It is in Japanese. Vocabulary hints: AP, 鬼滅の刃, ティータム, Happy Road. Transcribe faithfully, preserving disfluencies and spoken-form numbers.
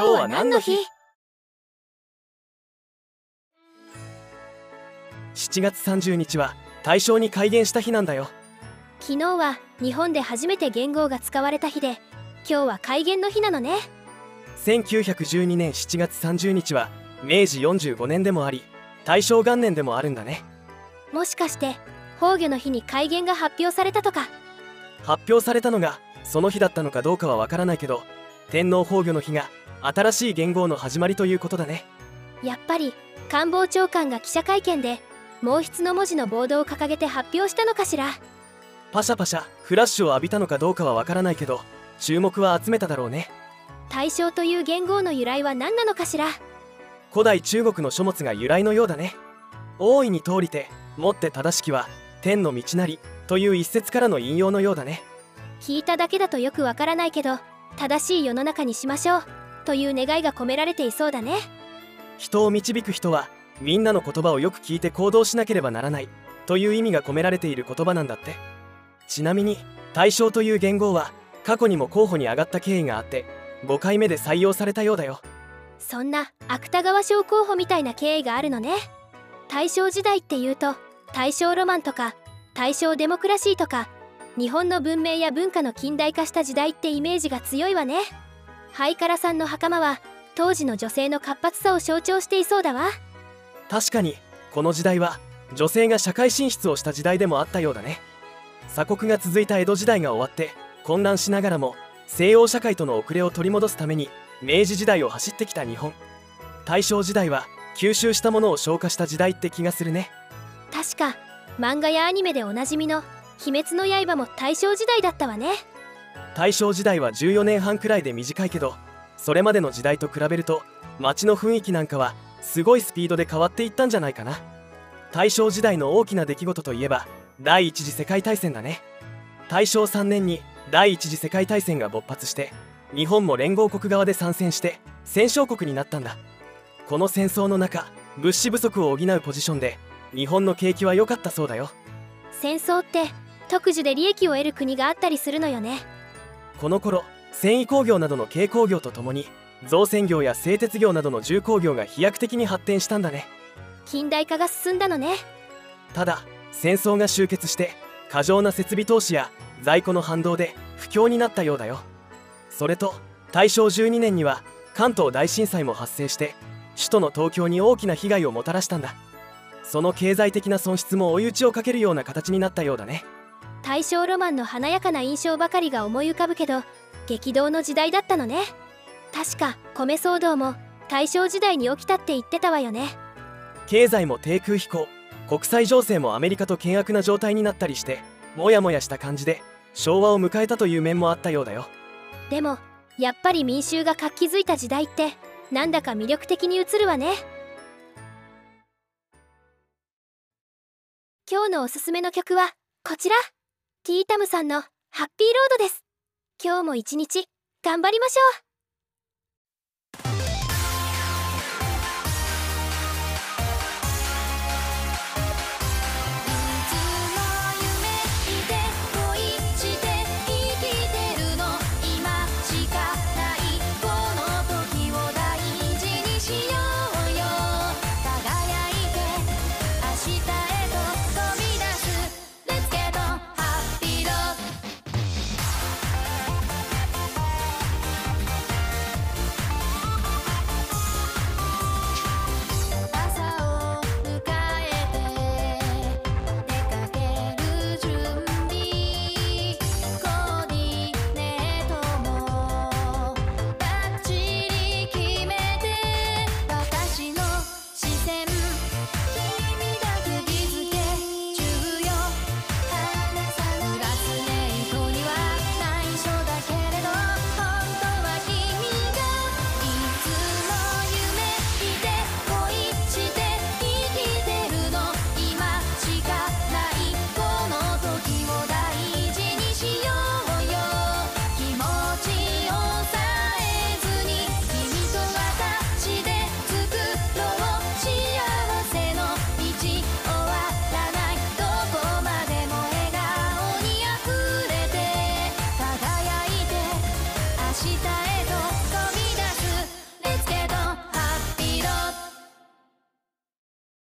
今日は何の日？しちがつさんじゅうにちは大正に改元した日なんだよ。昨日は日本で初めて元号が使われた日で、今日は改元の日なのね。せんきゅうひゃくじゅうにねんしちがつさんじゅうにちはめいじよんじゅうごねんでもあり、大正元年でもあるんだね。もしかして崩御の日に改元が発表されたとか？発表されたのがその日だったのかどうかはわからないけど、天皇崩御の日が新しい元号の始まりということだね。やっぱり官房長官が記者会見で毛筆の文字のボードを掲げて発表したのかしら。パシャパシャフラッシュを浴びたのかどうかはわからないけど、注目は集めただろうね。大正という元号の由来は何なのかしら。古代中国の書物が由来のようだね。大いに通りてもって正しきは天の道なりという一節からの引用のようだね。聞いただけだとよくわからないけど、正しい世の中にしましょうという願いが込められていそうだね。人を導く人はみんなの言葉をよく聞いて行動しなければならないという意味が込められている言葉なんだって。ちなみに大正という元号は過去にも候補に上がった経緯があって、ごかいめで採用されたようだよ。そんな芥川賞候補みたいな経緯があるのね。大正時代っていうと大正ロマンとか大正デモクラシーとか、日本の文明や文化の近代化した時代ってイメージが強いわね。ハイカラさんの袴は当時の女性の活発さを象徴していそうだわ。確かにこの時代は女性が社会進出をした時代でもあったようだね。鎖国が続いた江戸時代が終わって、混乱しながらも西欧社会との遅れを取り戻すために明治時代を走ってきた日本。大正時代は吸収したものを消化した時代って気がするね。確か漫画やアニメでおなじみの「鬼滅の刃」も大正時代だったわね。大正時代はじゅうよねんはんくらいで短いけど、それまでの時代と比べると街の雰囲気なんかはすごいスピードで変わっていったんじゃないかな。大正時代の大きな出来事といえば第一次世界大戦だね。たいしょうさんねんに第一次世界大戦が勃発して、日本も連合国側で参戦して戦勝国になったんだ。この戦争の中、物資不足を補うポジションで日本の景気は良かったそうだよ。戦争って特需で利益を得る国があったりするのよね。この頃繊維工業などの軽工業とともに造船業や製鉄業などの重工業が飛躍的に発展したんだね。近代化が進んだのね。ただ戦争が終結して、過剰な設備投資や在庫の反動で不況になったようだよ。それとたいしょうじゅうにねんには関東大震災も発生して、首都の東京に大きな被害をもたらしたんだ。その経済的な損失も追い打ちをかけるような形になったようだね。大正ロマンの華やかな印象ばかりが思い浮かぶけど、激動の時代だったのね。確か米騒動も大正時代に起きたって言ってたわよね。経済も低空飛行、国際情勢もアメリカと険悪な状態になったりして、もやもやした感じで昭和を迎えたという面もあったようだよ。でもやっぱり民衆が活気づいた時代ってなんだか魅力的に映るわね。今日のおすすめの曲はこちら、ティータムさんの「ハッピーロード」です。今日も一日頑張りましょう。したい